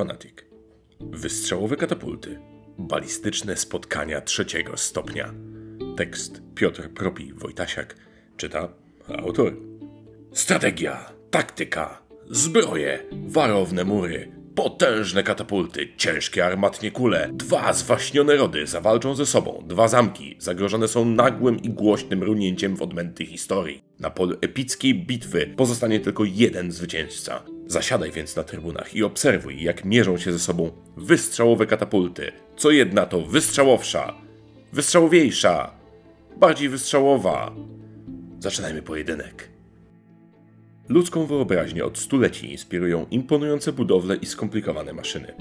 Fanatic. Wystrzałowe katapulty. Balistyczne spotkania trzeciego stopnia. Tekst Piotr Propi Wojtasiak. Czyta autor. Strategia, taktyka, zbroje, warowne mury, potężne katapulty, ciężkie armatnie kule, dwa zwaśnione rody zawalczą ze sobą, dwa zamki zagrożone są nagłym i głośnym runięciem w odmęty historii. Na polu epickiej bitwy pozostanie tylko jeden zwycięzca. Zasiadaj więc na trybunach i obserwuj, jak mierzą się ze sobą wystrzałowe katapulty. Co jedna to wystrzałowsza, wystrzałowiejsza, bardziej wystrzałowa. Zaczynajmy pojedynek. Ludzką wyobraźnię od stuleci inspirują imponujące budowle i skomplikowane maszyny.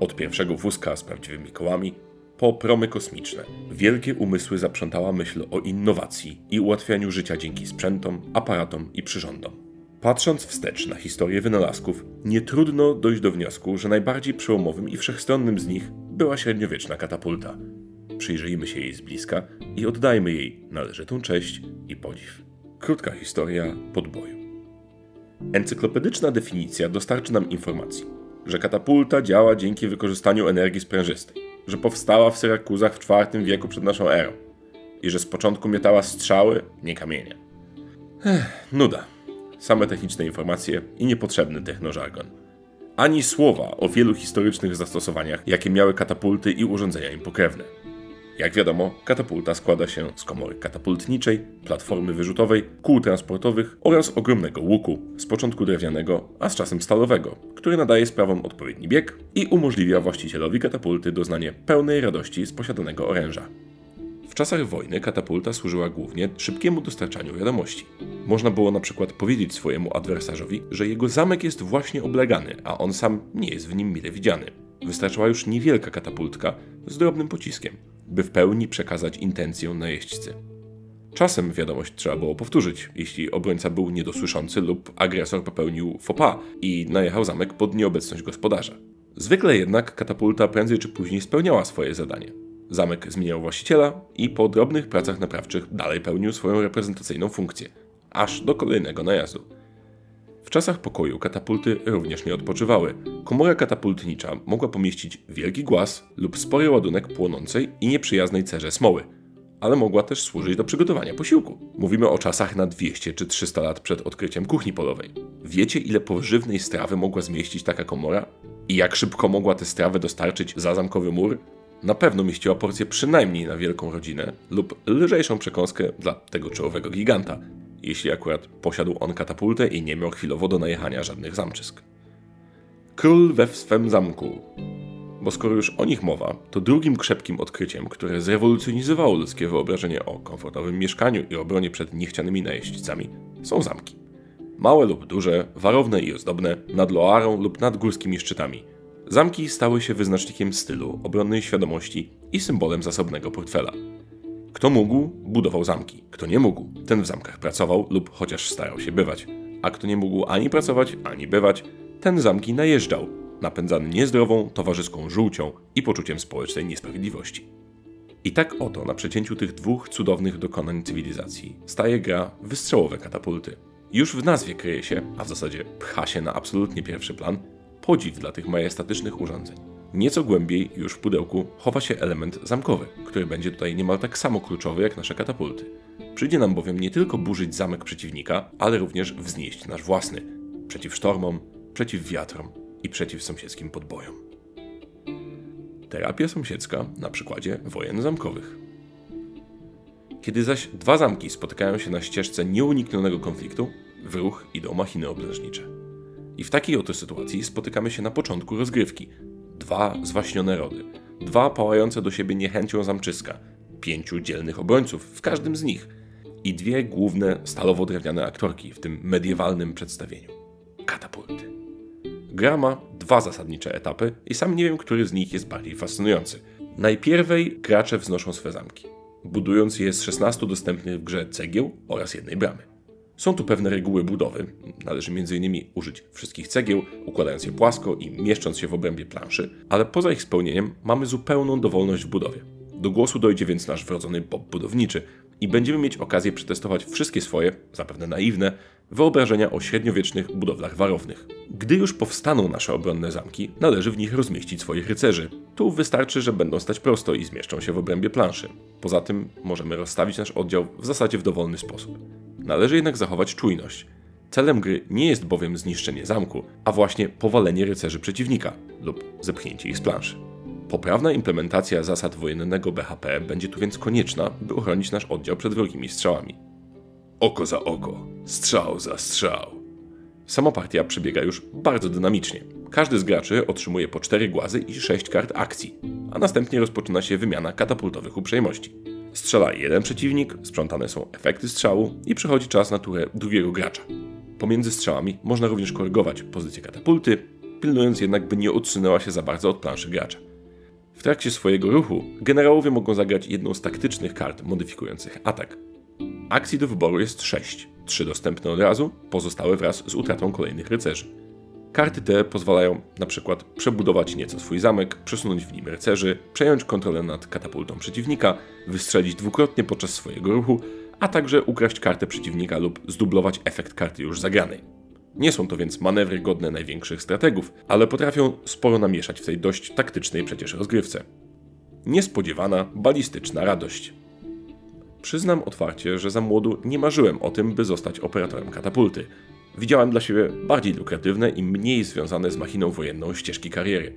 Od pierwszego wózka z prawdziwymi kołami, po promy kosmiczne. Wielkie umysły zaprzątała myśl o innowacji i ułatwianiu życia dzięki sprzętom, aparatom i przyrządom. Patrząc wstecz na historię wynalazków, nie trudno dojść do wniosku, że najbardziej przełomowym i wszechstronnym z nich była średniowieczna katapulta. Przyjrzyjmy się jej z bliska i oddajmy jej należytą cześć i podziw. Krótka historia podboju. Encyklopedyczna definicja dostarczy nam informacji, że katapulta działa dzięki wykorzystaniu energii sprężystej, że powstała w Syrakuzach w IV wieku przed naszą erą i że z początku miotała strzały, nie kamienie. Nuda. Same techniczne informacje i niepotrzebny technożargon. Ani słowa o wielu historycznych zastosowaniach, jakie miały katapulty i urządzenia im pokrewne. Jak wiadomo, katapulta składa się z komory katapultniczej, platformy wyrzutowej, kół transportowych oraz ogromnego łuku, z początku drewnianego, a z czasem stalowego, który nadaje sprawom odpowiedni bieg i umożliwia właścicielowi katapulty doznanie pełnej radości z posiadanego oręża. W czasach wojny katapulta służyła głównie szybkiemu dostarczaniu wiadomości. Można było na przykład powiedzieć swojemu adwersarzowi, że jego zamek jest właśnie oblegany, a on sam nie jest w nim mile widziany. Wystarczyła już niewielka katapultka z drobnym pociskiem, by w pełni przekazać intencję najeźdźcy. Czasem wiadomość trzeba było powtórzyć, jeśli obrońca był niedosłyszący lub agresor popełnił faux pas i najechał zamek pod nieobecność gospodarza. Zwykle jednak katapulta prędzej czy później spełniała swoje zadanie. Zamek zmieniał właściciela i po drobnych pracach naprawczych dalej pełnił swoją reprezentacyjną funkcję, aż do kolejnego najazdu. W czasach pokoju katapulty również nie odpoczywały. Komora katapultnicza mogła pomieścić wielki głaz lub spory ładunek płonącej i nieprzyjaznej cerze smoły, ale mogła też służyć do przygotowania posiłku. Mówimy o czasach na 200 czy 300 lat przed odkryciem kuchni polowej. Wiecie, ile pożywnej strawy mogła zmieścić taka komora? I jak szybko mogła tę strawę dostarczyć za zamkowy mur? Na pewno mieściła porcję przynajmniej na wielką rodzinę lub lżejszą przekąskę dla tego czy owego giganta, jeśli akurat posiadł on katapultę i nie miał chwilowo do najechania żadnych zamczysk. Król we swym zamku. Bo skoro już o nich mowa, to drugim krzepkim odkryciem, które zrewolucjonizowało ludzkie wyobrażenie o komfortowym mieszkaniu i obronie przed niechcianymi najeźdźcami, są zamki. Małe lub duże, warowne i ozdobne, nad Loarą lub nad górskimi szczytami. Zamki stały się wyznacznikiem stylu, obronnej świadomości i symbolem zasobnego portfela. Kto mógł, budował zamki. Kto nie mógł, ten w zamkach pracował lub chociaż starał się bywać. A kto nie mógł ani pracować, ani bywać, ten zamki najeżdżał, napędzany niezdrową, towarzyską żółcią i poczuciem społecznej niesprawiedliwości. I tak oto na przecięciu tych dwóch cudownych dokonań cywilizacji staje gra Wystrzałowe katapulty. Już w nazwie kryje się, a w zasadzie pcha się na absolutnie pierwszy plan, podziw dla tych majestatycznych urządzeń. Nieco głębiej, już w pudełku, chowa się element zamkowy, który będzie tutaj niemal tak samo kluczowy jak nasze katapulty. Przyjdzie nam bowiem nie tylko burzyć zamek przeciwnika, ale również wznieść nasz własny. Przeciw sztormom, przeciw wiatrom i przeciw sąsiedzkim podbojom. Terapia sąsiedzka na przykładzie wojen zamkowych. Kiedy zaś dwa zamki spotykają się na ścieżce nieuniknionego konfliktu, w ruch idą machiny oblężnicze. I w takiej oto sytuacji spotykamy się na początku rozgrywki. Dwa zwaśnione rody, dwa pałające do siebie niechęcią zamczyska, pięciu dzielnych obrońców w każdym z nich i dwie główne stalowo-drewniane aktorki w tym mediewalnym przedstawieniu. Katapulty. Gra ma dwa zasadnicze etapy i sam nie wiem, który z nich jest bardziej fascynujący. Najpierwej gracze wznoszą swe zamki, budując je z 16 dostępnych w grze cegieł oraz jednej bramy. Są tu pewne reguły budowy, należy m.in. użyć wszystkich cegieł, układając je płasko i mieszcząc się w obrębie planszy, ale poza ich spełnieniem mamy zupełną dowolność w budowie. Do głosu dojdzie więc nasz wrodzony bob budowniczy, i będziemy mieć okazję przetestować wszystkie swoje, zapewne naiwne, wyobrażenia o średniowiecznych budowlach warownych. Gdy już powstaną nasze obronne zamki, należy w nich rozmieścić swoich rycerzy. Tu wystarczy, że będą stać prosto i zmieszczą się w obrębie planszy. Poza tym możemy rozstawić nasz oddział w zasadzie w dowolny sposób. Należy jednak zachować czujność. Celem gry nie jest bowiem zniszczenie zamku, a właśnie powalenie rycerzy przeciwnika lub zepchnięcie ich z planszy. Poprawna implementacja zasad wojennego BHP będzie tu więc konieczna, by uchronić nasz oddział przed wrogimi strzałami. Oko za oko, strzał za strzał. Sama partia przebiega już bardzo dynamicznie. Każdy z graczy otrzymuje po 4 głazy i 6 kart akcji, a następnie rozpoczyna się wymiana katapultowych uprzejmości. Strzela jeden przeciwnik, sprzątane są efekty strzału i przychodzi czas na turę drugiego gracza. Pomiędzy strzałami można również korygować pozycję katapulty, pilnując jednak, by nie odsunęła się za bardzo od planszy gracza. W trakcie swojego ruchu generałowie mogą zagrać jedną z taktycznych kart modyfikujących atak. Akcji do wyboru jest 6, 3 dostępne od razu, pozostałe wraz z utratą kolejnych rycerzy. Karty te pozwalają np. przebudować nieco swój zamek, przesunąć w nim rycerzy, przejąć kontrolę nad katapultą przeciwnika, wystrzelić dwukrotnie podczas swojego ruchu, a także ukraść kartę przeciwnika lub zdublować efekt karty już zagranej. Nie są to więc manewry godne największych strategów, ale potrafią sporo namieszać w tej dość taktycznej przecież rozgrywce. Niespodziewana, balistyczna radość. Przyznam otwarcie, że za młodu nie marzyłem o tym, by zostać operatorem katapulty. Widziałem dla siebie bardziej lukratywne i mniej związane z machiną wojenną ścieżki kariery.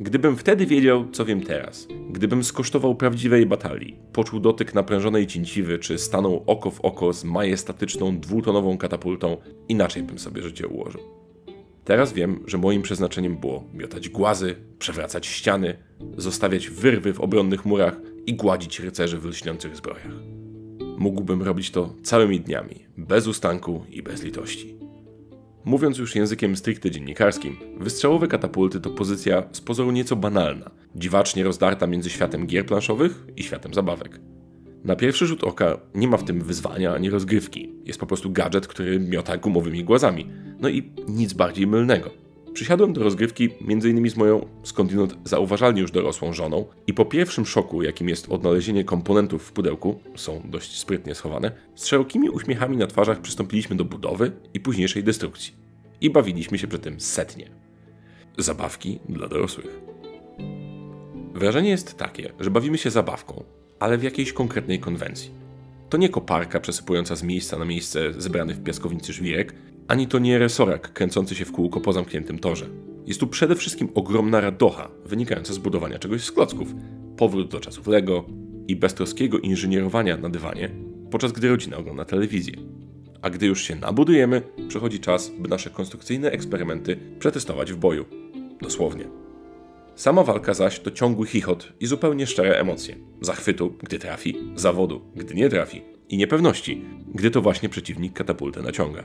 Gdybym wtedy wiedział, co wiem teraz, gdybym skosztował prawdziwej batalii, poczuł dotyk naprężonej cięciwy, czy stanął oko w oko z majestatyczną dwutonową katapultą, inaczej bym sobie życie ułożył. Teraz wiem, że moim przeznaczeniem było miotać głazy, przewracać ściany, zostawiać wyrwy w obronnych murach i gładzić rycerzy w lśniących zbrojach. Mógłbym robić to całymi dniami, bez ustanku i bez litości. Mówiąc już językiem stricte dziennikarskim, wystrzałowe katapulty to pozycja z pozoru nieco banalna, dziwacznie rozdarta między światem gier planszowych i światem zabawek. Na pierwszy rzut oka nie ma w tym wyzwania ani rozgrywki, jest po prostu gadżet, który miota gumowymi głazami, no i nic bardziej mylnego. Przysiadłem do rozgrywki m.in. z moją skądinąd zauważalnie już dorosłą żoną i po pierwszym szoku, jakim jest odnalezienie komponentów w pudełku, są dość sprytnie schowane, z szerokimi uśmiechami na twarzach przystąpiliśmy do budowy i późniejszej destrukcji. I bawiliśmy się przy tym setnie. Zabawki dla dorosłych. Wrażenie jest takie, że bawimy się zabawką, ale w jakiejś konkretnej konwencji. To nie koparka przesypująca z miejsca na miejsce zebrany w piaskownicy żwirek, ani to nie resorak kręcący się w kółko po zamkniętym torze. Jest tu przede wszystkim ogromna radocha wynikająca z budowania czegoś z klocków, powrót do czasów Lego i beztroskiego inżynierowania na dywanie, podczas gdy rodzina ogląda telewizję. A gdy już się nabudujemy, przychodzi czas, by nasze konstrukcyjne eksperymenty przetestować w boju. Dosłownie. Sama walka zaś to ciągły chichot i zupełnie szczere emocje. Zachwytu, gdy trafi, zawodu, gdy nie trafi i niepewności, gdy to właśnie przeciwnik katapultę naciąga.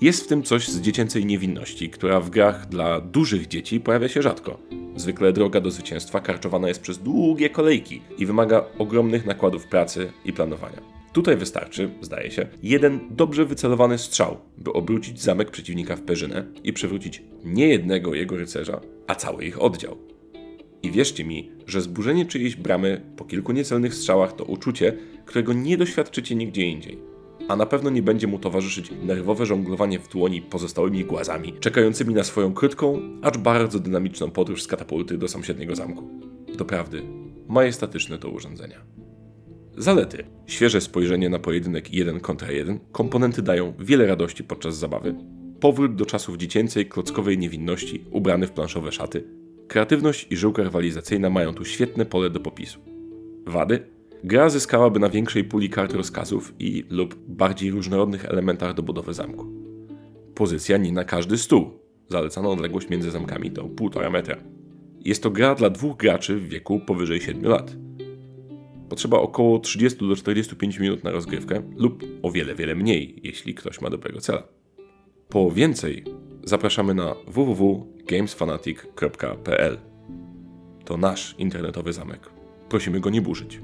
Jest w tym coś z dziecięcej niewinności, która w grach dla dużych dzieci pojawia się rzadko. Zwykle droga do zwycięstwa karczowana jest przez długie kolejki i wymaga ogromnych nakładów pracy i planowania. Tutaj wystarczy, zdaje się, jeden dobrze wycelowany strzał, by obrócić zamek przeciwnika w perzynę i przywrócić nie jednego jego rycerza, a cały ich oddział. I wierzcie mi, że zburzenie czyjejś bramy po kilku niecelnych strzałach to uczucie, którego nie doświadczycie nigdzie indziej. A na pewno nie będzie mu towarzyszyć nerwowe żonglowanie w dłoni pozostałymi głazami, czekającymi na swoją krótką, acz bardzo dynamiczną podróż z katapulty do sąsiedniego zamku. Doprawdy, majestatyczne to urządzenia. Zalety. Świeże spojrzenie na pojedynek 1 kontra 1, komponenty dają wiele radości podczas zabawy, powrót do czasów dziecięcej, klockowej niewinności, ubrany w planszowe szaty. Kreatywność i żyłka rywalizacyjna mają tu świetne pole do popisu. Wady. Gra zyskałaby na większej puli kart rozkazów i lub bardziej różnorodnych elementach do budowy zamku. Pozycja nie na każdy stół. Zalecana odległość między zamkami to 1,5 metra. Jest to gra dla 2 graczy w wieku powyżej 7 lat. Potrzeba około 30 do 45 minut na rozgrywkę lub o wiele, wiele mniej, jeśli ktoś ma dobrego cela. Po więcej zapraszamy na www.gamesfanatic.pl. To nasz internetowy zamek. Prosimy go nie burzyć.